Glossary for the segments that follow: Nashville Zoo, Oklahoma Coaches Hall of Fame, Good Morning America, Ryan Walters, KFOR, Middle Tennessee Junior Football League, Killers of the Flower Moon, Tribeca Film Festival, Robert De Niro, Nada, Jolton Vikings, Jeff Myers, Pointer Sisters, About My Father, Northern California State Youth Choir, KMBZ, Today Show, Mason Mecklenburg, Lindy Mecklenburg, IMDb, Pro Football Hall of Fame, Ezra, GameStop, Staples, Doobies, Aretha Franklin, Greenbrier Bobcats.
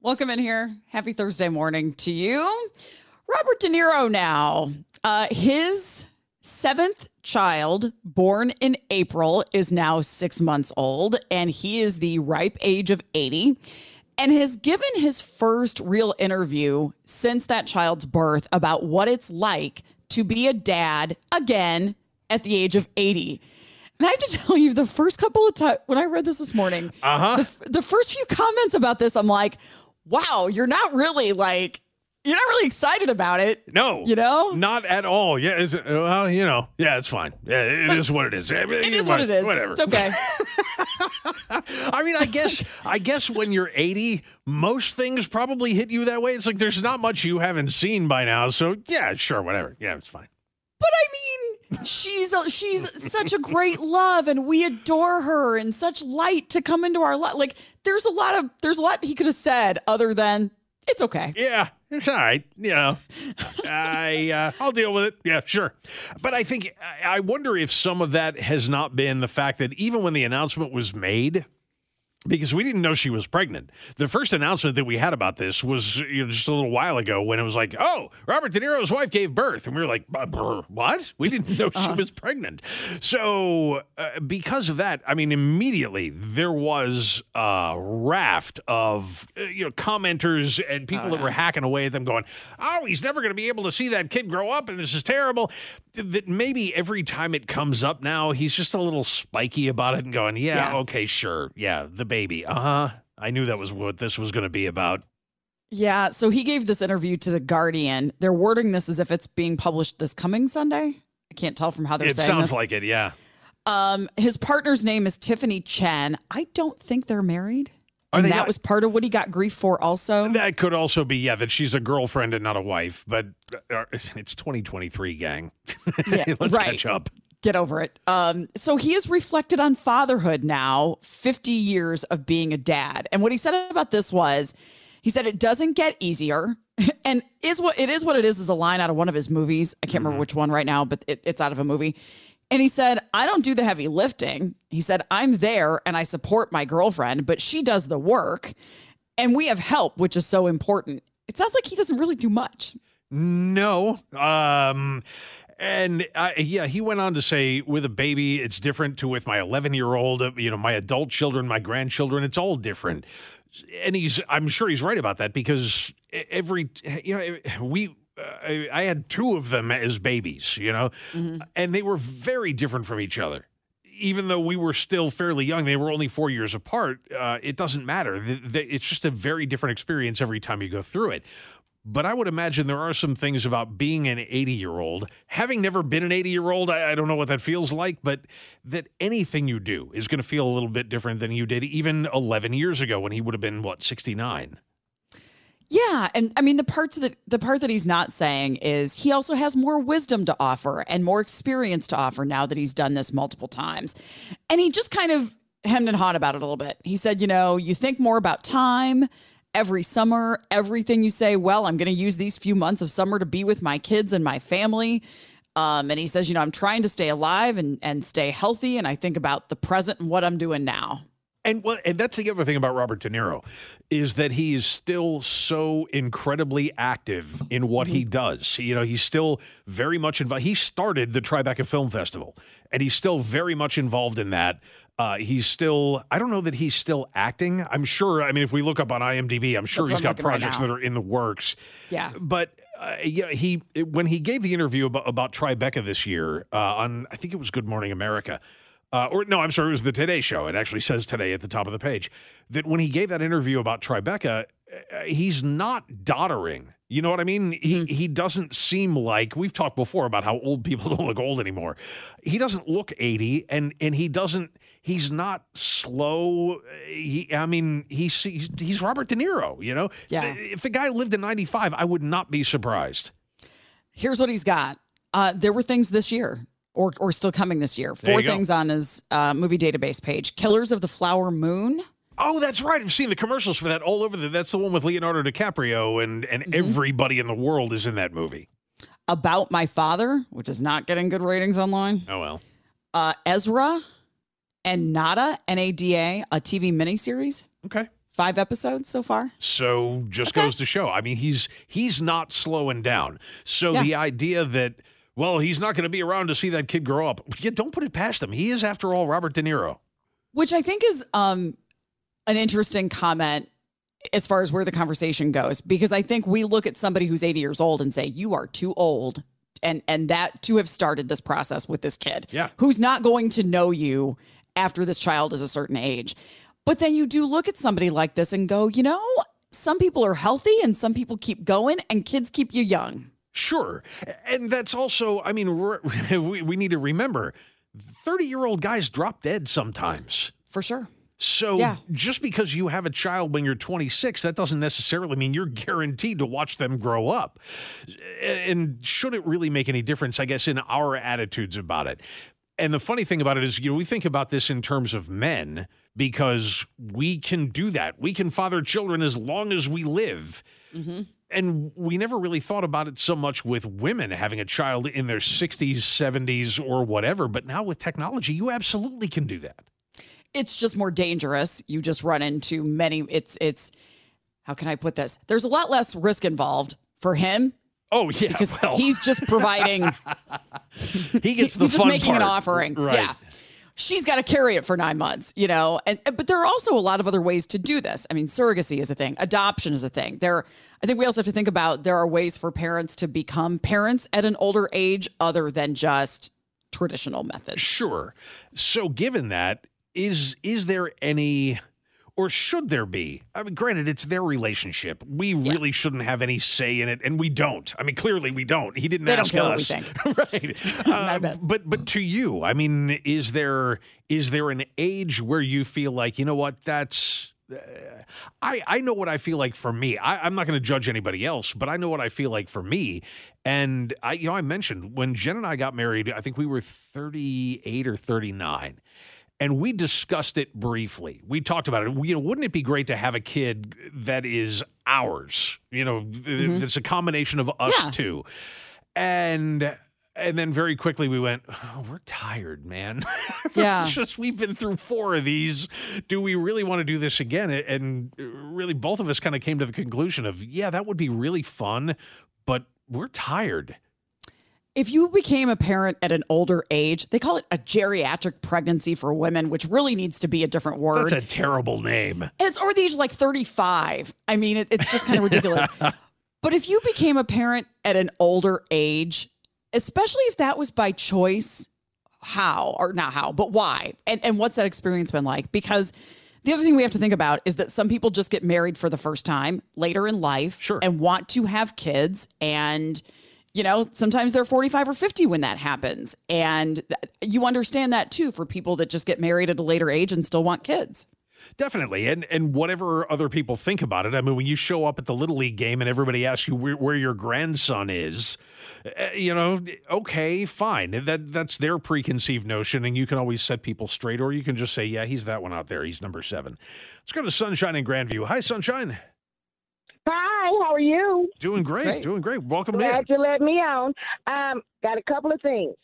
Welcome in here. Happy Thursday morning to you. Robert De Niro now. His seventh child, born in April, is now 6 months old, and he is the ripe age of 80 and has given his first real interview since that child's birth about what it's like to be a dad again at the age of 80. And I have to tell you, the first couple of times when I read this morning, the first few comments about this, I'm like, wow, you're not really excited about it. No, not at all. Yeah. It's fine. Yeah, it is what it is. It is what it is. Whatever. It's okay. I mean, I guess when you're 80, most things probably hit you that way. It's like, there's not much you haven't seen by now. So yeah, sure. Whatever. Yeah, it's fine. But I mean, she's such a great love, and we adore her, and such light to come into our life. Like, there's a lot he could have said other than it's okay. Yeah, it's all right. I'll deal with it. Yeah, sure. But I wonder if some of that has not been the fact that even when the announcement was made, because we didn't know she was pregnant. The first announcement that we had about this was just a little while ago, when it was like, oh, Robert De Niro's wife gave birth. And we were like, what? We didn't know she was pregnant. So because of that, I mean, immediately there was a raft of commenters and people that were hacking away at them going, oh, he's never going to be able to see that kid grow up, and this is terrible. That maybe every time it comes up now, he's just a little spiky about it and going, okay, sure. Yeah, the baby. I knew that was what this was going to be about. Yeah. So he gave this interview to The Guardian. They're wording this as if it's being published this coming Sunday. I can't tell from how they're saying it. It sounds like it. Yeah. His partner's name is Tiffany Chen. I don't think they're married. And that was part of what he got grief for also. That could also be, that she's a girlfriend and not a wife, but it's 2023, gang. Yeah, let's catch up. Get over it. So he has reflected on fatherhood now, 50 years of being a dad. And what he said about this was, he said, it doesn't get easier. And is a line out of one of his movies. I can't remember which one right now, but it's out of a movie. And he said, I don't do the heavy lifting. He said, I'm there and I support my girlfriend, but she does the work. And we have help, which is so important. It sounds like he doesn't really do much. No. He went on to say, with a baby, it's different to with my 11-year-old, my adult children, my grandchildren, it's all different. And I'm sure he's right about that, because I had two of them as babies, and they were very different from each other. Even though we were still fairly young, they were only 4 years apart. It doesn't matter. It's just a very different experience every time you go through it. But I would imagine there are some things about being an 80-year-old. Having never been an 80-year-old, I don't know what that feels like, but that anything you do is going to feel a little bit different than you did even 11 years ago, when he would have been, 69? Yeah, and I mean, the part that he's not saying is he also has more wisdom to offer and more experience to offer now that he's done this multiple times. And he just kind of hemmed and hawed about it a little bit. He said, you think more about time. Every summer, everything you say, well, I'm going to use these few months of summer to be with my kids and my family. And he says, I'm trying to stay alive and stay healthy. And I think about the present and what I'm doing now. And that's the other thing about Robert De Niro, is that he is still so incredibly active in what he does. He's still very much involved. He started the Tribeca Film Festival, and he's still very much involved in that. I don't know that he's still acting. I'm sure. I mean, if we look up on IMDb, I'm sure he's got projects that are in the works. Yeah. But when he gave the interview about Tribeca this year on, I think it was Good Morning America. I'm sorry, it was the Today Show. It actually says today at the top of the page that when he gave that interview about Tribeca, he's not doddering. You know what I mean? He doesn't seem like — we've talked before about how old people don't look old anymore. He doesn't look 80, and he's not slow. He's Robert De Niro, Yeah. If the guy lived to 95, I would not be surprised. Here's what he's got. There were things this year, or still coming this year. Four things on his movie database page. Killers of the Flower Moon. Oh, that's right. I've seen the commercials for that all over. That's the one with Leonardo DiCaprio, and everybody in the world is in that movie. About My Father, which is not getting good ratings online. Oh, well. Ezra and Nada, N-A-D-A, a TV miniseries. Okay. 5 episodes so far. So just goes to show. I mean, he's not slowing down. So the idea that, well, he's not going to be around to see that kid grow up. Yeah, don't put it past him. He is, after all, Robert De Niro. Which I think is an interesting comment as far as where the conversation goes, because I think we look at somebody who's 80 years old and say, you are too old. And that to have started this process with this kid who's not going to know you after this child is a certain age. But then you do look at somebody like this and go, you know, some people are healthy and some people keep going and kids keep you young. Sure. And that's also, I mean, we need to remember 30-year-old guys drop dead sometimes. For sure. So just because you have a child when you're 26, that doesn't necessarily mean you're guaranteed to watch them grow up. And should it really make any difference, I guess, in our attitudes about it? And the funny thing about it is, you know, we think about this in terms of men because we can do that. We can father children as long as we live. Mm-hmm. And we never really thought about it so much with women having a child in their 60s, 70s, or whatever. But now with technology, you absolutely can do that. It's just more dangerous. You just run into many. It's how can I put this? There's a lot less risk involved for him. Oh, yeah. Because he's just providing. He gets the fun part. He's just making an offering. Right. Yeah. She's got to carry it for 9 months, you know. But there are also a lot of other ways to do this. I mean, surrogacy is a thing. Adoption is a thing. I think we also have to think about there are ways for parents to become parents at an older age other than just traditional methods. Sure. So given that, is there any, or should there be? I mean, granted, it's their relationship. We really shouldn't have any say in it, and we don't. I mean, clearly we don't. He didn't ask us. They don't care what we think. Right. But to you, I mean, is there an age where you feel like, you know what, that's... I know what I feel like for me. I'm not going to judge anybody else, but I know what I feel like for me. And I mentioned when Jen and I got married, I think we were 38 or 39. And we discussed it briefly. We talked about it. Wouldn't it be great to have a kid that is ours? You know, it's a combination of us two. And then very quickly we went, oh, we're tired, man. Yeah. We've been through 4 of these. Do we really want to do this again? And really both of us kind of came to the conclusion of, yeah, that would be really fun, but we're tired. If you became a parent at an older age, they call it a geriatric pregnancy for women, which really needs to be a different word. That's a terrible name. And it's over the age of like 35. I mean, it's just kind of ridiculous. But if you became a parent at an older age, especially if that was by choice, how, or not how, but why? And what's that experience been like? Because the other thing we have to think about is that some people just get married for the first time later in life and want to have kids, and... you know, sometimes they're 45 or 50 when that happens. And you understand that, too, for people that just get married at a later age and still want kids. Definitely. And whatever other people think about it, I mean, when you show up at the Little League game and everybody asks you where your grandson is, you know, okay, fine. That's their preconceived notion, and you can always set people straight, or you can just say, yeah, he's that one out there. He's number 7. Let's go to Sunshine in Grandview. Hi, Sunshine. Hi, how are you? Doing great. Doing great. Welcome in. Glad you let me on. Got a couple of things.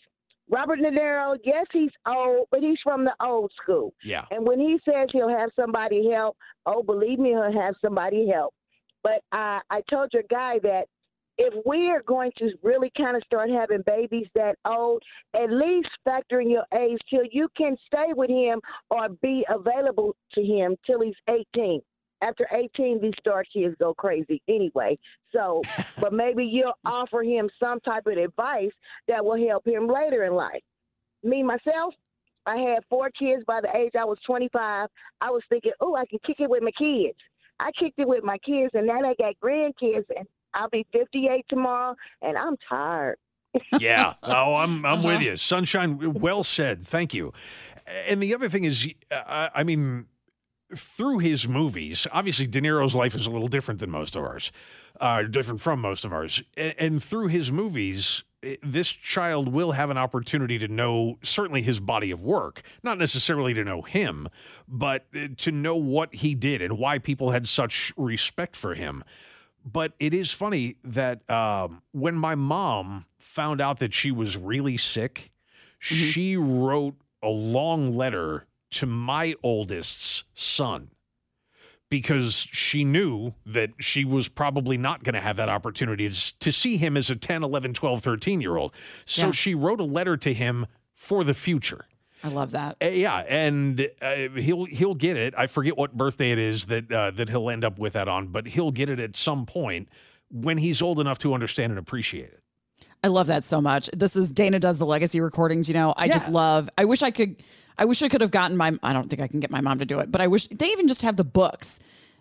Robert De Niro, yes, he's old, but he's from the old school. Yeah. And when he says he'll have somebody help, oh, believe me, he'll have somebody help. But I told your guy that if we are going to really kind of start having babies that old, at least factor in your age till you can stay with him or be available to him till he's 18. After 18, these star kids go crazy anyway. So, but maybe you'll offer him some type of advice that will help him later in life. Me, myself, I had 4 kids by the age I was 25. I was thinking, oh, I can kick it with my kids. I kicked it with my kids, and now I got grandkids, and I'll be 58 tomorrow, and I'm tired. Yeah. Oh, I'm with you. Sunshine, well said. Thank you. And the other thing is, I mean, through his movies, obviously De Niro's life is a little different than most of ours, different from most of ours. And through his movies, this child will have an opportunity to know certainly his body of work, not necessarily to know him, but to know what he did and why people had such respect for him. But it is funny that when my mom found out that she was really sick, she wrote a long letter to my oldest's son because she knew that she was probably not going to have that opportunity to see him as a 10, 11, 12, 13-year-old. So she wrote a letter to him for the future. I love that. Yeah, and he'll get it. I forget what birthday it is that he'll end up with that on, but he'll get it at some point when he's old enough to understand and appreciate it. I love that so much. This is Dana Does the Legacy recordings. You know, I just love. I wish I could have gotten my. I don't think I can get my mom to do it, but I wish they even just have the books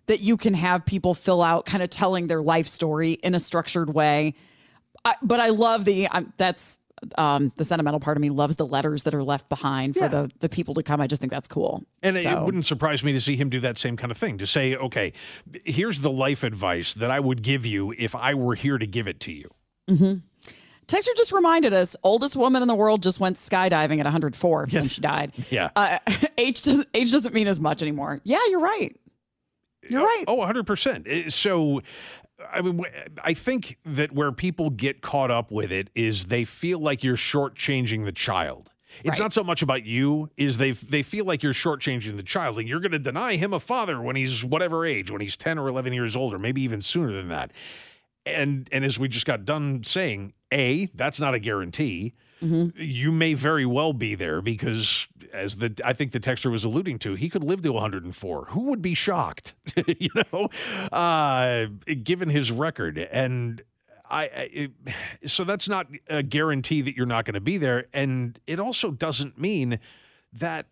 that you can have people fill out, kind of telling their life story in a structured way. The sentimental part of me loves the letters that are left behind for the people to come. I just think that's cool. And it wouldn't surprise me to see him do that same kind of thing, to say, okay, here's the life advice that I would give you if I were here to give it to you. Mm-hmm. Texter just reminded us, oldest woman in the world just went skydiving at 104 when she died. Yeah. Age doesn't mean as much anymore. Yeah, you're right. You're right. Oh, 100%. So, I mean, I think that where people get caught up with it is they feel like you're shortchanging the child. It's not so much about you, is they feel like you're shortchanging the child, and you're going to deny him a father when he's whatever age, when he's 10 or 11 years old, or maybe even sooner than that. And as we just got done saying, A, that's not a guarantee. Mm-hmm. You may very well be there because, as I think the texter was alluding to, he could live to 104. Who would be shocked, given his record? And so that's not a guarantee that you're not going to be there. And it also doesn't mean that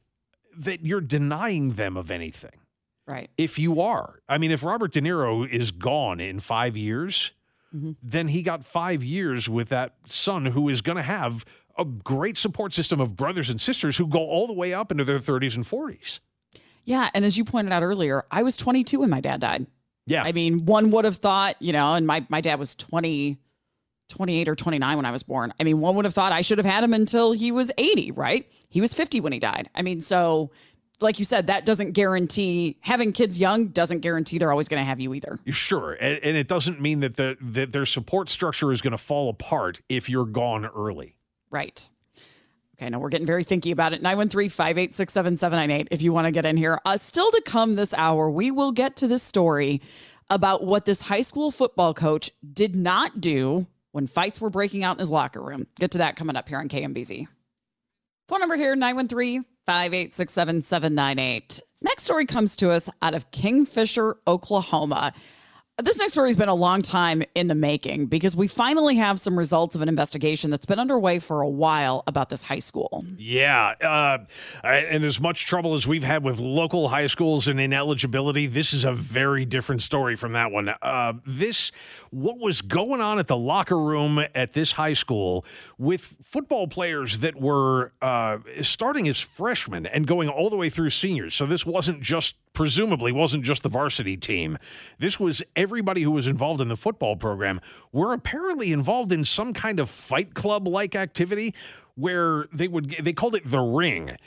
you're denying them of anything. Right. If you are, I mean, if Robert De Niro is gone in 5 years, mm-hmm. then he got 5 years with that son who is going to have a great support system of brothers and sisters who go all the way up into their 30s and 40s. Yeah. And as you pointed out earlier, I was 22 when my dad died. Yeah. I mean, one would have thought, and my dad was 28 or 29 when I was born. I mean, one would have thought I should have had him until he was 80, right? He was 50 when he died. I mean, so like you said, that doesn't guarantee having kids young doesn't guarantee they're always going to have you either. Sure. And it doesn't mean that their support structure is going to fall apart if you're gone early. Right. Okay. Now we're getting very thinky about it. 913-586-7798. If you want to get in here, still to come this hour, we will get to this story about what this high school football coach did not do when fights were breaking out in his locker room. Get to that coming up here on KMBZ. Phone number here, 913-586-7798. Next story comes to us out of Kingfisher, Oklahoma. This next story has been a long time in the making because we finally have some results of an investigation that's been underway for a while about this high school. Yeah. And as much trouble as we've had with local high schools and ineligibility, this is a very different story from that one. What was going on at the locker room at this high school with football players that were starting as freshmen and going all the way through seniors. So this wasn't just the varsity team. This was everybody who was involved in the football program were apparently involved in some kind of fight club-like activity where they called it the ring.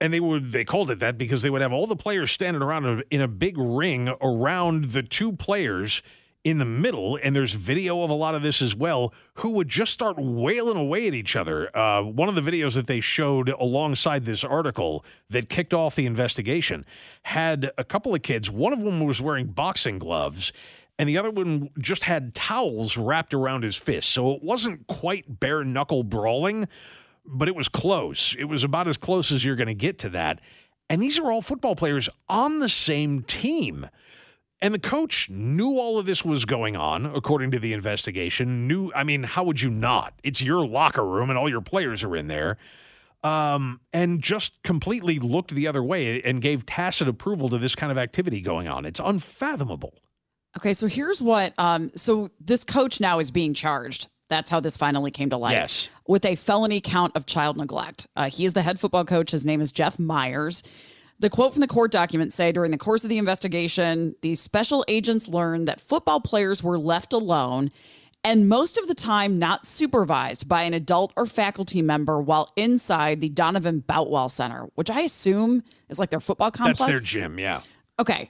And they called it that because they would have all the players standing around in a big ring around the two players in the middle, and there's video of a lot of this as well, who would just start wailing away at each other. One of the videos that they showed alongside this article that kicked off the investigation had a couple of kids. One of them was wearing boxing gloves, and the other one just had towels wrapped around his fists. So it wasn't quite bare-knuckle brawling, but it was close. It was about as close as you're going to get to that. And these are all football players on the same team. And the coach knew all of this was going on, according to the investigation. How would you not? It's your locker room and all your players are in there. And just completely looked the other way and gave tacit approval to this kind of activity going on. It's unfathomable. Okay, so here's what... so this coach now is being charged. That's how this finally came to light. Yes. With a felony count of child neglect. He is the head football coach. His name is Jeff Myers. The quote from the court documents say, during the course of the investigation, the special agents learned that football players were left alone and most of the time not supervised by an adult or faculty member while inside the Donovan Boutwell Center, which I assume is like their football complex. That's their gym, yeah. Okay.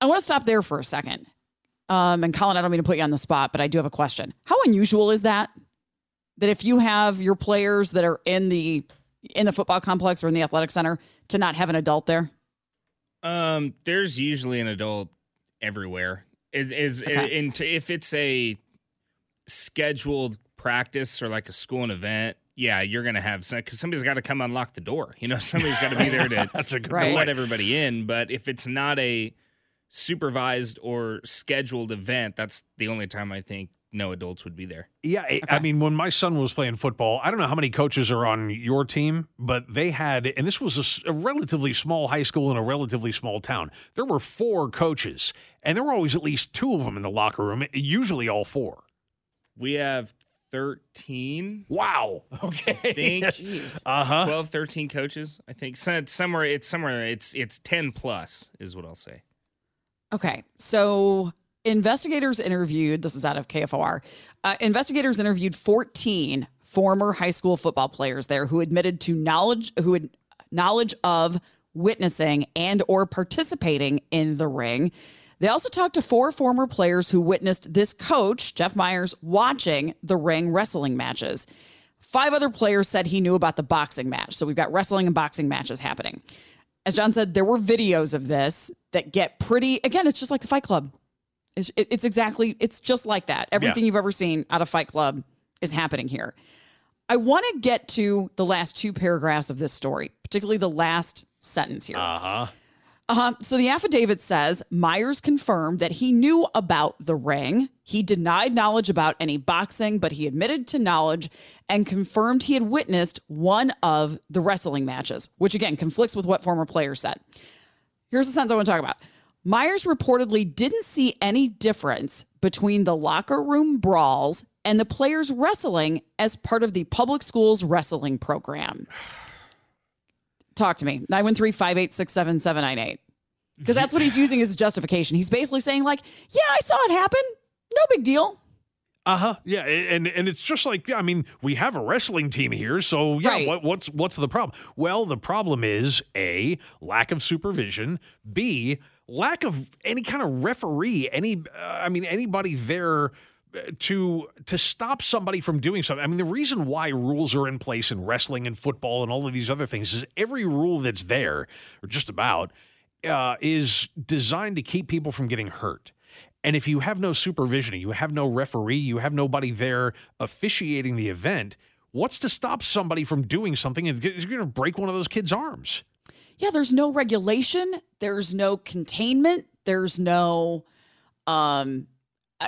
I want to stop there for a second. And Colin, I don't mean to put you on the spot, but I do have a question. How unusual is that? That if you have your players that are in the football complex or in the athletic center to not have an adult there? There's usually an adult everywhere. If it's a scheduled practice or like a school and event, yeah, you're going to have some, because somebody's got to come unlock the door. You know, somebody's got to be there to, to let everybody in. But if it's not a supervised or scheduled event, that's the only time I think no adults would be there. Yeah. I mean, when my son was playing football, I don't know how many coaches are on your team, but they had, and this was a relatively small high school in a relatively small town. There were 4 coaches, and there were always at least 2 of them in the locker room, usually all 4. We have 13. Wow. Okay. I think 12, 13 coaches. I think it's 10 plus is what I'll say. Okay. So investigators interviewed, this is out of KFOR, investigators interviewed 14 former high school football players there who admitted to knowledge of witnessing and or participating in the ring. They also talked to 4 former players who witnessed this coach, Jeff Myers, watching the ring wrestling matches. 5 other players said he knew about the boxing match. So we've got wrestling and boxing matches happening. As John said, there were videos of this that get pretty, again, it's just like the Fight Club. It's just like that. Everything you've ever seen out of Fight Club is happening here. I want to get to the last 2 paragraphs of this story, particularly the last sentence here. So the affidavit says Myers confirmed that he knew about the ring. He denied knowledge about any boxing, but he admitted to knowledge and confirmed he had witnessed one of the wrestling matches, which again conflicts with what former players said. Here's the sentence I want to talk about. Myers reportedly didn't see any difference between the locker room brawls and the players wrestling as part of the public school's wrestling program. Talk to me. 913-586-7798. Because that's what he's using as a justification. He's basically saying like, yeah, I saw it happen. No big deal. Yeah. And it's just like, I mean, we have a wrestling team here. So yeah, right. What's the problem? Well, the problem is A, lack of supervision. B, lack of any kind of referee, anybody there to stop somebody from doing something. I mean, the reason why rules are in place in wrestling and football and all of these other things is every rule that's there, or just about, is designed to keep people from getting hurt. And if you have no supervision, you have no referee, you have nobody there officiating the event, what's to stop somebody from doing something? You're going to break one of those kids' arms. Yeah, there's no regulation. There's no containment. There's no,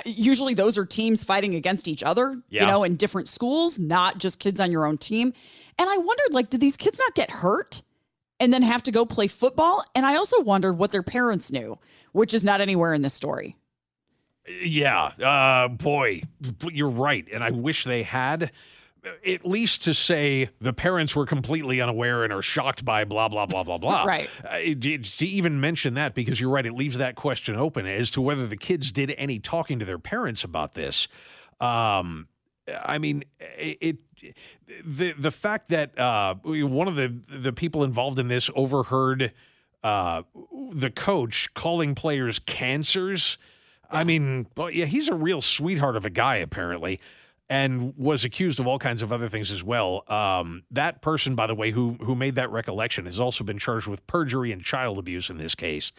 usually those are teams fighting against each other, in different schools, not just kids on your own team. And I wondered, like, did these kids not get hurt and then have to go play football? And I also wondered what their parents knew, which is not anywhere in this story. Yeah, boy, you're right. And I wish they had. At least to say the parents were completely unaware and are shocked by blah, blah, blah, blah, blah. Right. To even mention that, because you're right, it leaves that question open as to whether the kids did any talking to their parents about this. The fact that one of the people involved in this overheard the coach calling players cancers. Yeah. I mean, he's a real sweetheart of a guy, apparently. And was accused of all kinds of other things as well. That person, by the way, who made that recollection has also been charged with perjury and child abuse in this case.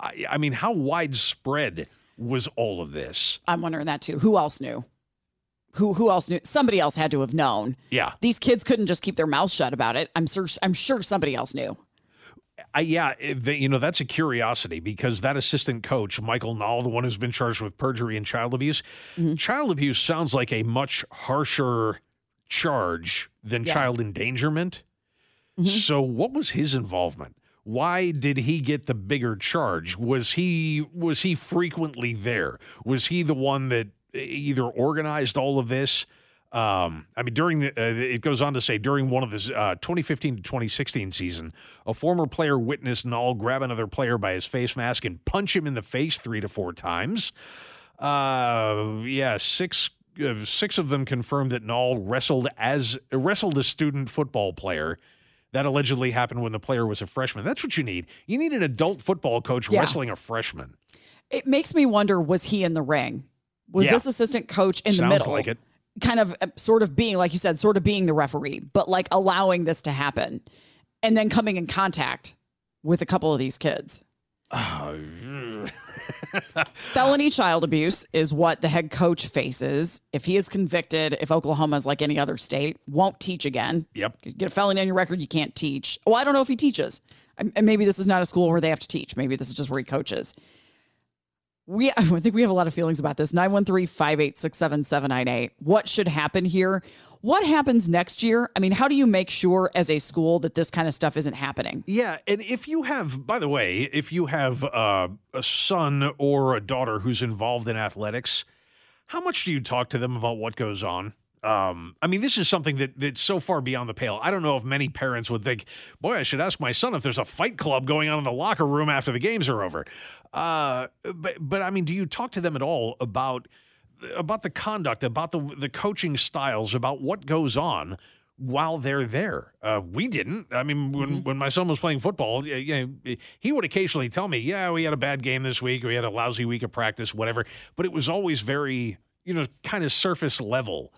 I mean, how widespread was all of this? I'm wondering that, too. Who else knew? Who else knew? Somebody else had to have known. Yeah. These kids couldn't just keep their mouth shut about it. I'm sure somebody else knew. That's a curiosity because that assistant coach, Michael Knoll, the one who's been charged with perjury and child abuse, child abuse sounds like a much harsher charge than child endangerment. Mm-hmm. So what was his involvement? Why did he get the bigger charge? Was he frequently there? Was he the one that either organized all of this? It goes on to say during one of the 2015 to 2016 season, a former player witnessed Knoll grab another player by his face mask and punch him in the face 3 to 4 times. 6 of them confirmed that Knoll wrestled a student football player. That allegedly happened when the player was a freshman. That's what you need. You need an adult football coach wrestling a freshman. It makes me wonder, was he in the ring? Was this assistant coach in the middle? Sounds like it. Kind of sort of being, like you said, sort of being the referee, but like allowing this to happen and then coming in contact with a couple of these kids. Felony child abuse is what the head coach faces. If he is convicted, if Oklahoma is like any other state, won't teach again. Yep. You get a felony on your record, you can't teach. Oh, I don't know if he teaches. And maybe this is not a school where they have to teach. Maybe this is just where he coaches. I think we have a lot of feelings about this. 913-586-7798. What should happen here? What happens next year? I mean, how do you make sure as a school that this kind of stuff isn't happening? Yeah. And if you have, by the way, if you have a son or a daughter who's involved in athletics, how much do you talk to them about what goes on? I mean, this is something that's so far beyond the pale. I don't know if many parents would think, boy, I should ask my son if there's a fight club going on in the locker room after the games are over. But I mean, do you talk to them at all about the conduct, about the coaching styles, about what goes on while they're there? We didn't. I mean, when my son was playing football, he would occasionally tell me, yeah, we had a bad game this week, we had a lousy week of practice, whatever. But it was always very, kind of surface level.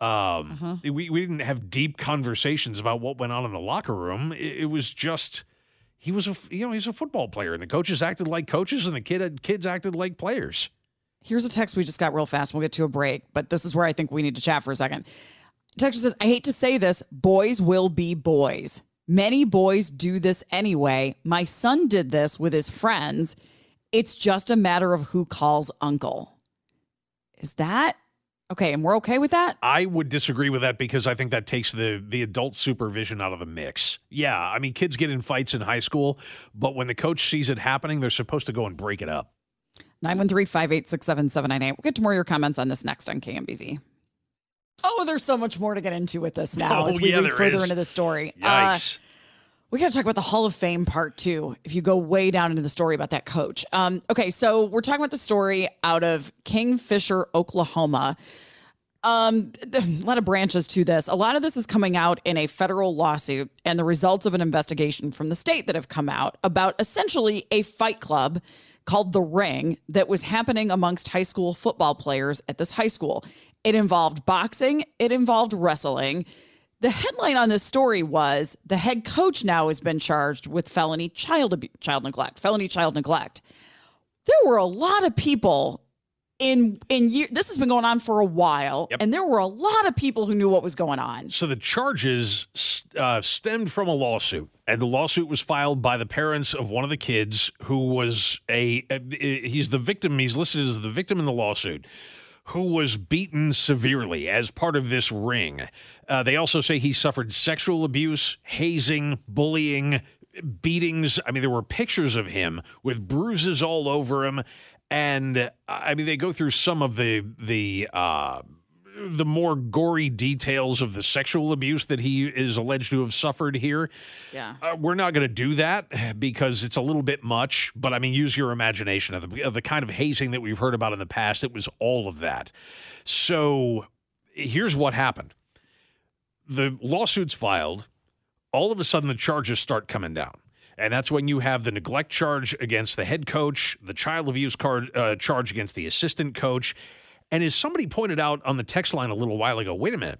We didn't have deep conversations about what went on in the locker room. It was just, he was he's a football player, and the coaches acted like coaches, and the kids acted like players. Here's a text we just got real fast. We'll get to a break, but this is where I think we need to chat for a second. Texter says, I hate to say this, boys will be boys. Many boys do this anyway. My son did this with his friends. It's just a matter of who calls uncle. Is that okay, and we're okay with that? I would disagree with that because I think that takes the adult supervision out of the mix. Yeah, I mean, kids get in fights in high school, but when the coach sees it happening, they're supposed to go and break it up. 913-586-7798. We'll get to more of your comments on this next on KMBZ. Oh, there's so much more to get into with this now as we read further into the story. Yikes. We got to talk about the Hall of Fame part two, if you go way down into the story about that coach. Okay, so we're talking about the story out of Kingfisher, Oklahoma. A lot of branches to this. A lot of this is coming out in a federal lawsuit and the results of an investigation from the state that have come out about essentially a fight club called The Ring that was happening amongst high school football players at this high school. It involved boxing. It involved wrestling. The headline on this story was the head coach now has been charged with felony child neglect. There were a lot of people in years. This has been going on for a while, yep. And there were a lot of people who knew what was going on. So the charges stemmed from a lawsuit, and the lawsuit was filed by the parents of one of the kids who was he's the victim. He's listed as the victim in the lawsuit, who was beaten severely as part of this ring. They also say he suffered sexual abuse, hazing, bullying, beatings. I mean, there were pictures of him with bruises all over him. And, I mean, they go through some of the more gory details of the sexual abuse that he is alleged to have suffered here. Yeah. We're not going to do that because it's a little bit much, but I mean, use your imagination of the kind of hazing that we've heard about in the past. It was all of that. So here's what happened. The lawsuit's filed. All of a sudden the charges start coming down. And that's when you have the neglect charge against the head coach, the child abuse charge against the assistant coach. And as somebody pointed out on the text line a little while ago, wait a minute,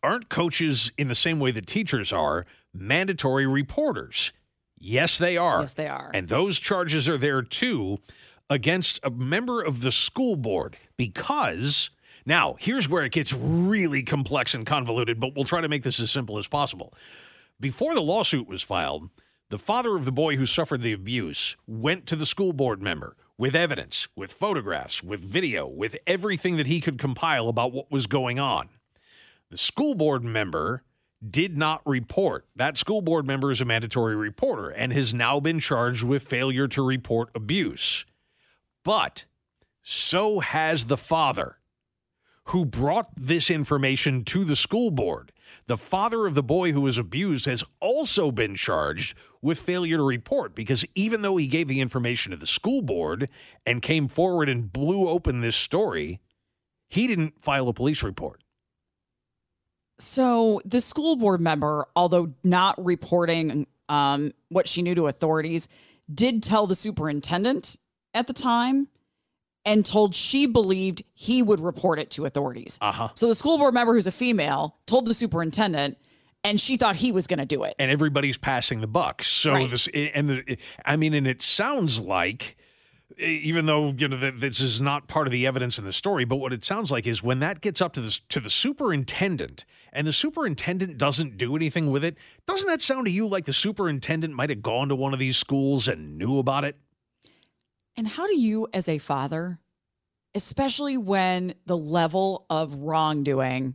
aren't coaches in the same way that teachers are mandatory reporters? Yes, they are. Yes, they are. And those charges are there, too, against a member of the school board because now here's where it gets really complex and convoluted, but we'll try to make this as simple as possible. Before the lawsuit was filed, the father of the boy who suffered the abuse went to the school board member with evidence, with photographs, with video, with everything that he could compile about what was going on. The school board member did not report. That school board member is a mandatory reporter and has now been charged with failure to report abuse. But so has the father who brought this information to the school board. The father of the boy who was abused has also been charged with failure to report because even though he gave the information to the school board and came forward and blew open this story, he didn't file a police report. So the school board member, although not reporting what she knew to authorities, did tell the superintendent at the time and told she believed he would report it to authorities. Uh-huh. So the school board member, who's a female, told the superintendent, and she thought he was going to do it. And everybody's passing the buck. So right. This, and it sounds like even though you know this is not part of the evidence in the story, but what it sounds like is when that gets up to the superintendent and the superintendent doesn't do anything with it, doesn't that sound to you like the superintendent might have gone to one of these schools and knew about it? And how do you as a father, especially when the level of wrongdoing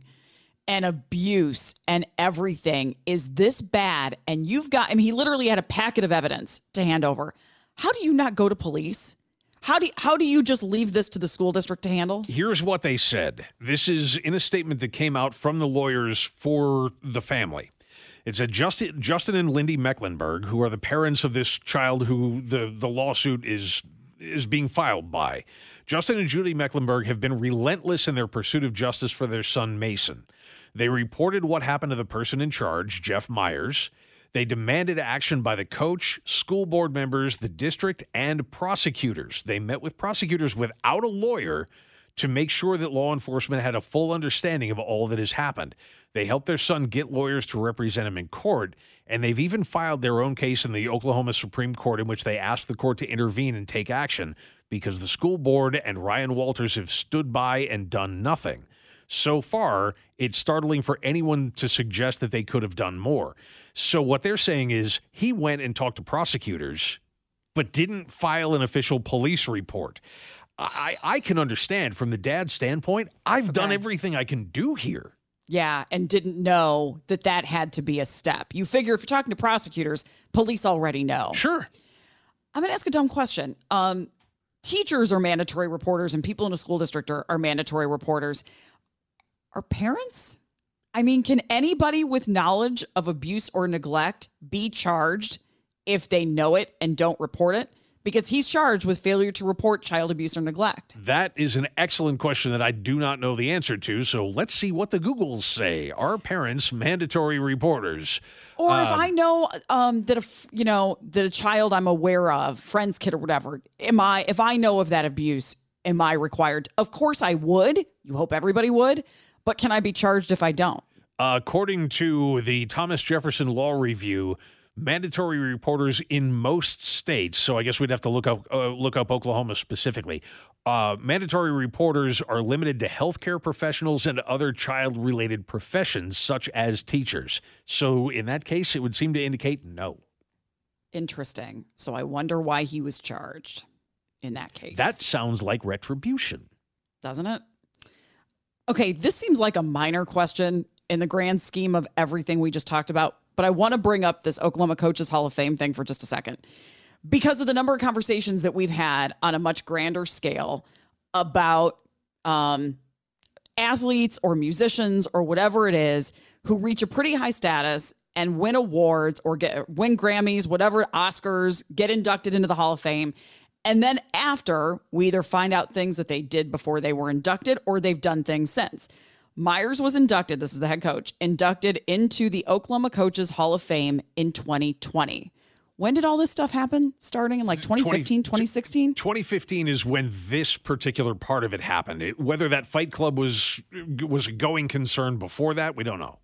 and abuse and everything is this bad and you've got, I mean, he literally had a packet of evidence to hand over. How do you not go to police? How do you just leave this to the school district to handle? Here's what they said. This is in a statement that came out from the lawyers for the family. It said Justin and Lindy Mecklenburg, who are the parents of this child who the lawsuit is being filed by. Justin and Judy Mecklenburg have been relentless in their pursuit of justice for their son, Mason. They reported what happened to the person in charge, Jeff Myers. They demanded action by the coach, school board members, the district, and prosecutors. They met with prosecutors without a lawyer to make sure that law enforcement had a full understanding of all that has happened. They helped their son get lawyers to represent him in court, and they've even filed their own case in the Oklahoma Supreme Court in which they asked the court to intervene and take action because the school board and Ryan Walters have stood by and done nothing. So far, it's startling for anyone to suggest that they could have done more. So what they're saying is he went and talked to prosecutors, but didn't file an official police report. I can understand from the dad's standpoint, I've done everything I can do here. Yeah, and didn't know that that had to be a step. You figure if you're talking to prosecutors, police already know. Sure. I'm going to ask a dumb question. Teachers are mandatory reporters and people in a school district are mandatory reporters. Are parents? I mean, can anybody with knowledge of abuse or neglect be charged if they know it and don't report it? Because he's charged with failure to report child abuse or neglect. That is an excellent question that I do not know the answer to. So let's see what the Googles say. Are parents mandatory reporters? Or if I know that a child I'm aware of, friend's kid or whatever, if I know of that abuse, am I required? Of course I would. You hope everybody would. But can I be charged if I don't? According to the Thomas Jefferson Law Review, mandatory reporters in most states, so I guess we'd have to look up Oklahoma specifically, mandatory reporters are limited to healthcare professionals and other child-related professions, such as teachers. So in that case, it would seem to indicate no. Interesting. So I wonder why he was charged in that case. That sounds like retribution. Doesn't it? Okay, this seems like a minor question in the grand scheme of everything we just talked about, but I want to bring up this Oklahoma Coaches Hall of Fame thing for just a second because of the number of conversations that we've had on a much grander scale about athletes or musicians or whatever it is who reach a pretty high status and win awards or win Grammys, whatever, Oscars, get inducted into the Hall of Fame. And then after, we either find out things that they did before they were inducted or they've done things since. Myers was inducted, this is the head coach, inducted into the Oklahoma Coaches Hall of Fame in 2020. When did all this stuff happen? Starting in like 2015, 2016? 2015 is when this particular part of it happened. Whether that Fight Club was a going concern before that, we don't know.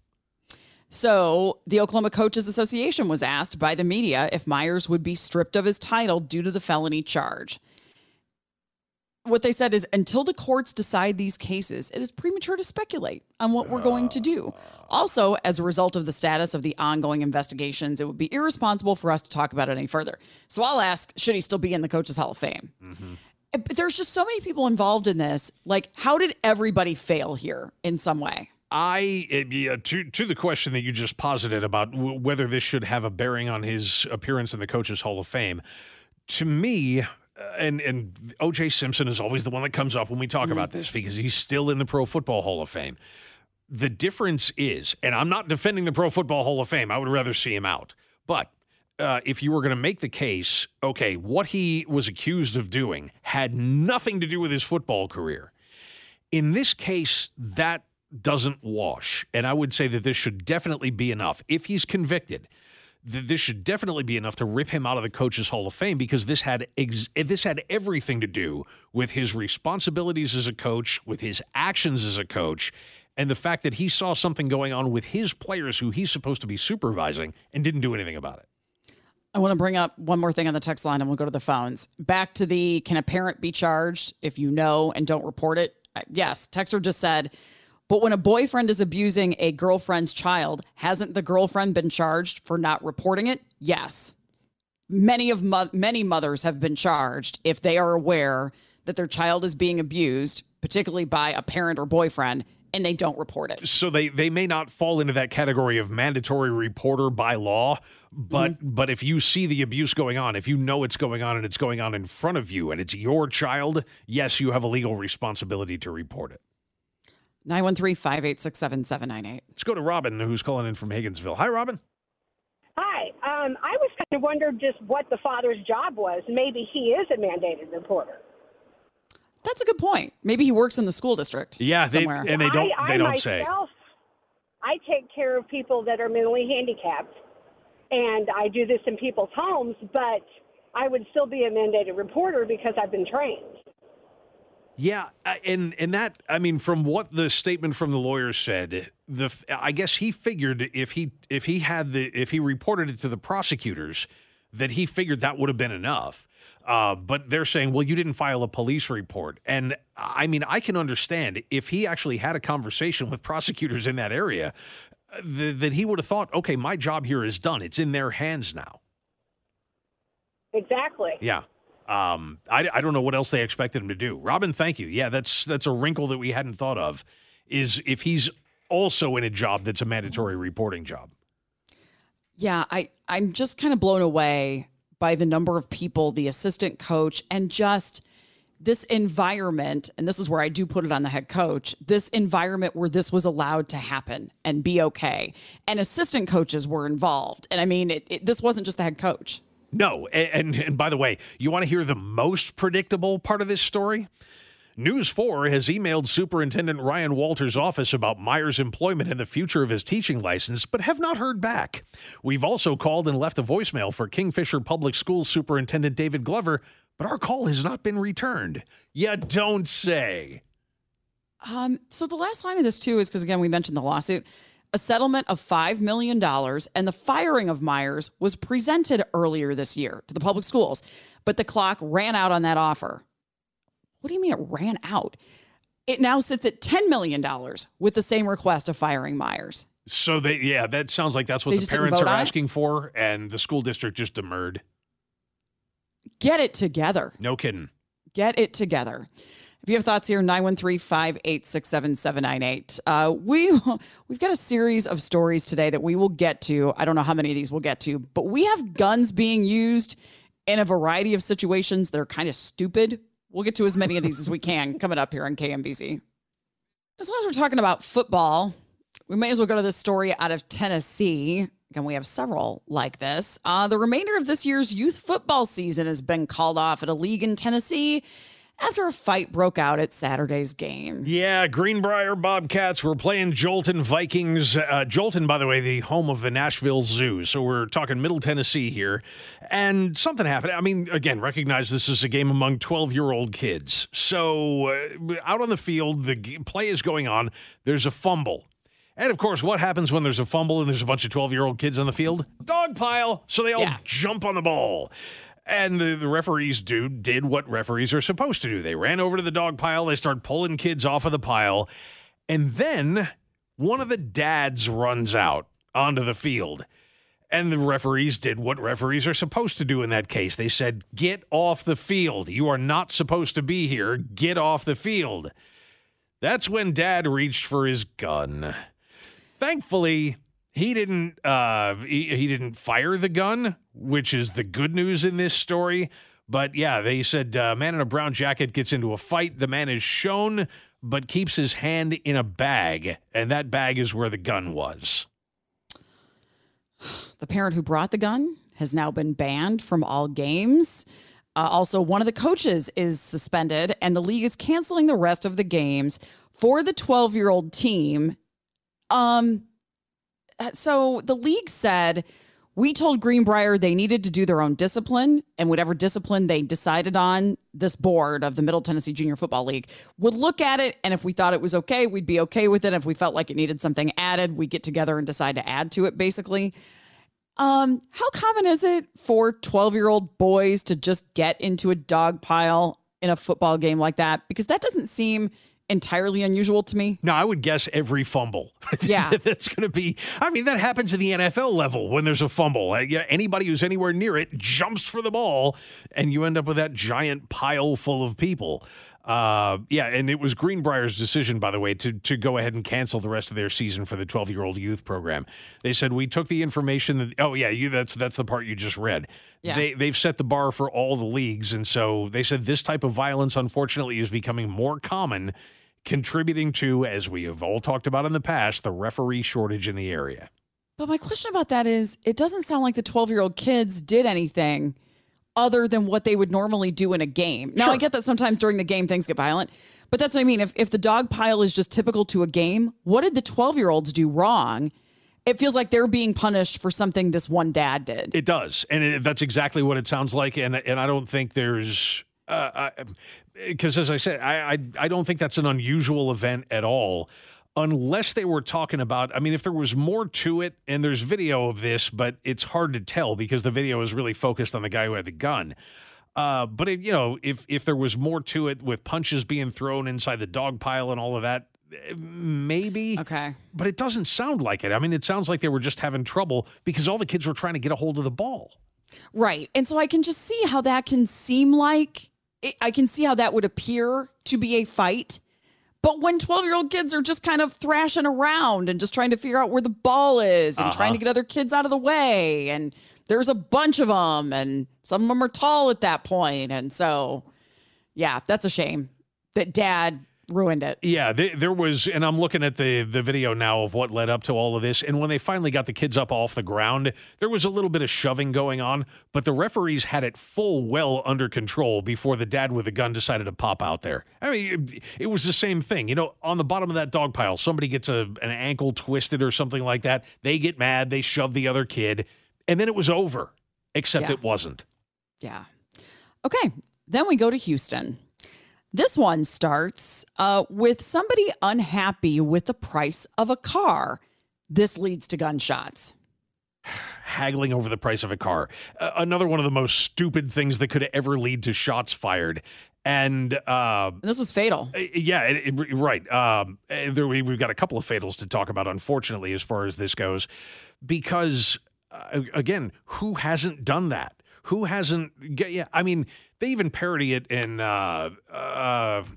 So the Oklahoma Coaches Association was asked by the media if Myers would be stripped of his title due to the felony charge. What they said is, until the courts decide these cases, it is premature to speculate on what we're going to do. Also, as a result of the status of the ongoing investigations, it would be irresponsible for us to talk about it any further. So I'll ask, should he still be in the Coaches Hall of Fame? Mm-hmm. But there's just so many people involved in this. Like, how did everybody fail here in some way? To the question that you just posited about whether this should have a bearing on his appearance in the Coaches Hall of Fame, to me, and O.J. Simpson is always the one that comes up when we talk about this because he's still in the Pro Football Hall of Fame. The difference is, and I'm not defending the Pro Football Hall of Fame. I would rather see him out. But if you were going to make the case, okay, what he was accused of doing had nothing to do with his football career. In this case, that doesn't wash. And I would say that this should definitely be enough. If he's convicted, this should definitely be enough to rip him out of the Coaches Hall of Fame because this had everything to do with his responsibilities as a coach, with his actions as a coach, and the fact that he saw something going on with his players who he's supposed to be supervising and didn't do anything about it. I want to bring up one more thing on the text line and we'll go to the phones. Back to the, can a parent be charged if you know and don't report it? Yes, texter just said, but when a boyfriend is abusing a girlfriend's child, hasn't the girlfriend been charged for not reporting it? Yes. Many mothers have been charged if they are aware that their child is being abused, particularly by a parent or boyfriend, and they don't report it. So they may not fall into that category of mandatory reporter by law, but but if you see the abuse going on, if you know it's going on and it's going on in front of you and it's your child, yes, you have a legal responsibility to report it. 913-586-7798. Let's go to Robin, who's calling in from Higginsville. Hi, Robin. Hi. I was kind of wondered just what the father's job was. Maybe he is a mandated reporter. That's a good point. Maybe he works in the school district. Yeah, somewhere. And I take care of people that are mentally handicapped, and I do this in people's homes, but I would still be a mandated reporter because I've been trained. Yeah, and that, I mean, from what the statement from the lawyer said, I guess he figured if he reported it to the prosecutors, that he figured that would have been enough. But they're saying, well, you didn't file a police report. And, I mean, I can understand if he actually had a conversation with prosecutors in that area, that he would have thought, okay, my job here is done. It's in their hands now. Exactly. Yeah. I don't know what else they expected him to do. Robin, thank you. Yeah, that's a wrinkle that we hadn't thought of, is if he's also in a job that's a mandatory reporting job. Yeah, I'm just kind of blown away by the number of people, the assistant coach, and just this environment, and this is where I do put it on the head coach, this environment where this was allowed to happen and be okay. And assistant coaches were involved. And I mean, this wasn't just the head coach. No, and by the way, you want to hear the most predictable part of this story? News 4 has emailed Superintendent Ryan Walters' office about Myers' employment and the future of his teaching license, but have not heard back. We've also called and left a voicemail for Kingfisher Public Schools Superintendent David Glover, but our call has not been returned. You don't say. So the last line of this, too, is because, again, we mentioned the lawsuit. A settlement of $5 million and the firing of Myers was presented earlier this year to the public schools, but the clock ran out on that offer. What do you mean it ran out? It now sits at $10 million with the same request of firing Myers. So, that sounds like that's what the parents are asking for, and the school district just demurred. Get it together. No kidding. Get it together. If you have thoughts here, 913-586-7798. We've got a series of stories today that we will get to. I don't know how many of these we'll get to, but we have guns being used in a variety of situations that are kind of stupid. We'll get to as many of these as we can coming up here on KMBZ. As long as we're talking about football, we may as well go to this story out of Tennessee. Again, we have several like this. The remainder of this year's youth football season has been called off at a league in Tennessee after a fight broke out at Saturday's game. Yeah, Greenbrier Bobcats were playing Jolton Vikings. Jolton, by the way, the home of the Nashville Zoo. So we're talking Middle Tennessee here. And something happened. I mean, again, recognize this is a game among 12-year-old kids. So out on the field, the play is going on. There's a fumble. And, of course, what happens when there's a fumble and there's a bunch of 12-year-old kids on the field? Dog pile. So they all jump on the ball. And the referees did what referees are supposed to do. They ran over to the dog pile. They start pulling kids off of the pile. And then one of the dads runs out onto the field. And the referees did what referees are supposed to do in that case. They said, get off the field. You are not supposed to be here. Get off the field. That's when dad reached for his gun. Thankfully, he didn't fire the gun, which is the good news in this story. But yeah, they said a man in a brown jacket gets into a fight. The man is shown, but keeps his hand in a bag. And that bag is where the gun was. The parent who brought the gun has now been banned from all games. Also, one of the coaches is suspended, and the league is canceling the rest of the games for the 12-year-old team. So the league said, we told Greenbrier they needed to do their own discipline, and whatever discipline they decided on, this board of the Middle Tennessee Junior Football League would look at it, and if we thought it was okay, we'd be okay with it. If we felt like it needed something added, we'd get together and decide to add to it, basically. How common is it for 12-year-old boys to just get into a dog pile in a football game like that? Because that doesn't seem entirely unusual to me. No, I would guess every fumble. Yeah. That's going to be, I mean, that happens at the NFL level when there's a fumble. Anybody who's anywhere near it jumps for the ball, and you end up with that giant pile full of people. Yeah, and it was Greenbrier's decision, by the way, to go ahead and cancel the rest of their season for the 12-year-old youth program. They said, we took the information that, oh, yeah, that's the part you just read. Yeah. They've set the bar for all the leagues, and so they said this type of violence, unfortunately, is becoming more common, contributing to, as we have all talked about in the past, the referee shortage in the area. But my question about that is, it doesn't sound like the 12-year-old kids did anything other than what they would normally do in a game. Now, sure, I get that sometimes during the game things get violent, but that's what I mean. If the dog pile is just typical to a game, what did the 12-year-olds do wrong? It feels like they're being punished for something this one dad did. It does, and that's exactly what it sounds like, and I don't think there's... Because as I said, I don't think that's an unusual event at all, unless they were talking about, I mean, if there was more to it, and there's video of this, but it's hard to tell because the video is really focused on the guy who had the gun. But, if there was more to it with punches being thrown inside the dog pile and all of that, maybe. Okay. But it doesn't sound like it. I mean, it sounds like they were just having trouble because all the kids were trying to get a hold of the ball. Right. And so I can just see how that can seem like, I can see how that would appear to be a fight. But when 12-year-old kids are just kind of thrashing around and just trying to figure out where the ball is and trying to get other kids out of the way, and there's a bunch of them, and some of them are tall at that point. And so, yeah, that's a shame that dad ruined it. Yeah, there was, and I'm looking at the video now of what led up to all of this, and when they finally got the kids up off the ground, there was a little bit of shoving going on, but the referees had it full well under control before the dad with the gun decided to pop out there. I mean, it was the same thing. On the bottom of that dog pile, somebody gets an ankle twisted or something like that. They get mad, they shove the other kid, and then it was over, except it wasn't. Yeah. Okay, then we go to Houston. This one starts with somebody unhappy with the price of a car. This leads to gunshots. Haggling over the price of a car. Another one of the most stupid things that could ever lead to shots fired. And this was fatal. Yeah, right. We've got a couple of fatals to talk about, unfortunately, as far as this goes. Because, again, who hasn't done that? Who hasn't? Yeah, I mean, they even parody it in. I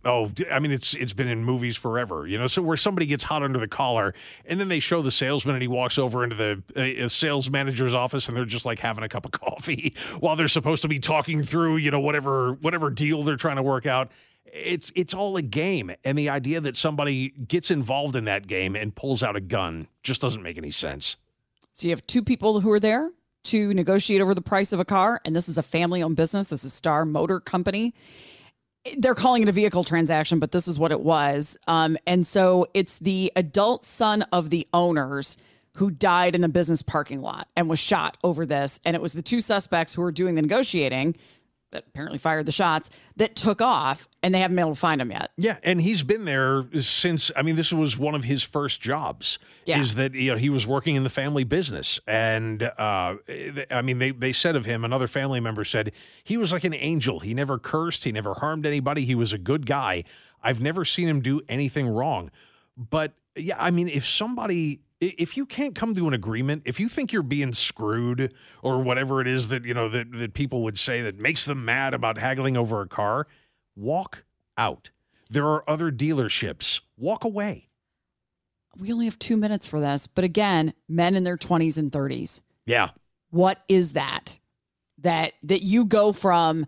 mean, it's been in movies forever, So where somebody gets hot under the collar, and then they show the salesman, and he walks over into the sales manager's office, and they're just like having a cup of coffee while they're supposed to be talking through, whatever deal they're trying to work out. It's all a game, and the idea that somebody gets involved in that game and pulls out a gun just doesn't make any sense. So you have two people who are there to negotiate over the price of a car, and this is a family-owned business. This is Star Motor Company. They're calling it a vehicle transaction, but this is what it was. And so it's the adult son of the owners who died in the business parking lot and was shot over this, and it was the two suspects who were doing the negotiating that apparently fired the shots that took off, and they haven't been able to find him yet. Yeah, and he's been there since, I mean, this was one of his first jobs, is that, he was working in the family business. And, I mean, they said of him, another family member said, he was like an angel. He never cursed. He never harmed anybody. He was a good guy. I've never seen him do anything wrong. But, yeah, I mean, if you can't come to an agreement, if you think you're being screwed or whatever it is that, that people would say that makes them mad about haggling over a car, walk out. There are other dealerships. Walk away. We only have 2 minutes for this. But again, men in their 20s and 30s. Yeah. What is that? That you go from,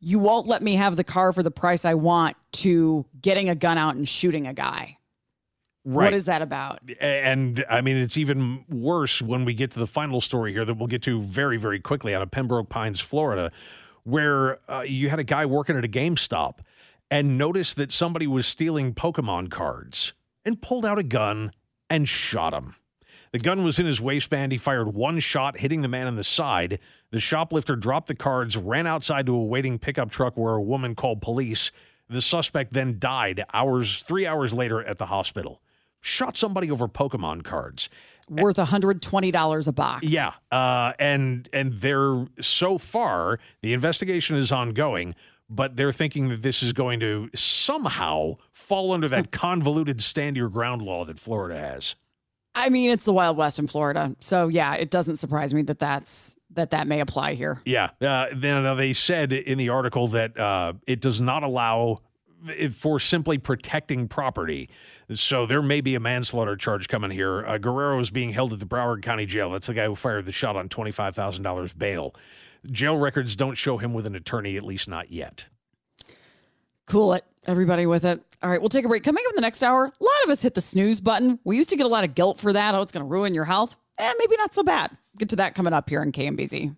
you won't let me have the car for the price I want, to getting a gun out and shooting a guy. Right. What is that about? And, I mean, it's even worse when we get to the final story here that we'll get to very, very quickly out of Pembroke Pines, Florida, where you had a guy working at a GameStop and noticed that somebody was stealing Pokemon cards and pulled out a gun and shot him. The gun was in his waistband. He fired one shot, hitting the man in the side. The shoplifter dropped the cards, ran outside to a waiting pickup truck where a woman called police. The suspect then died 3 hours later at the hospital. shot somebody over Pokemon cards. Worth $120 a box. Yeah. And they're, so far, the investigation is ongoing, but they're thinking that this is going to somehow fall under that convoluted stand your ground law that Florida has. I mean, it's the Wild West in Florida. So, yeah, it doesn't surprise me that that may apply here. Yeah. They said in the article that it does not allow for simply protecting property. So there may be a manslaughter charge coming here. Guerrero is being held at the Broward County Jail. That's the guy who fired the shot on $25,000 bail. Jail records don't show him with an attorney, at least not yet. Cool it. Everybody with it. All right, we'll take a break. Coming up in the next hour, a lot of us hit the snooze button. We used to get a lot of guilt for that. Oh, it's going to ruin your health. Maybe not so bad. Get to that coming up here on KMBZ.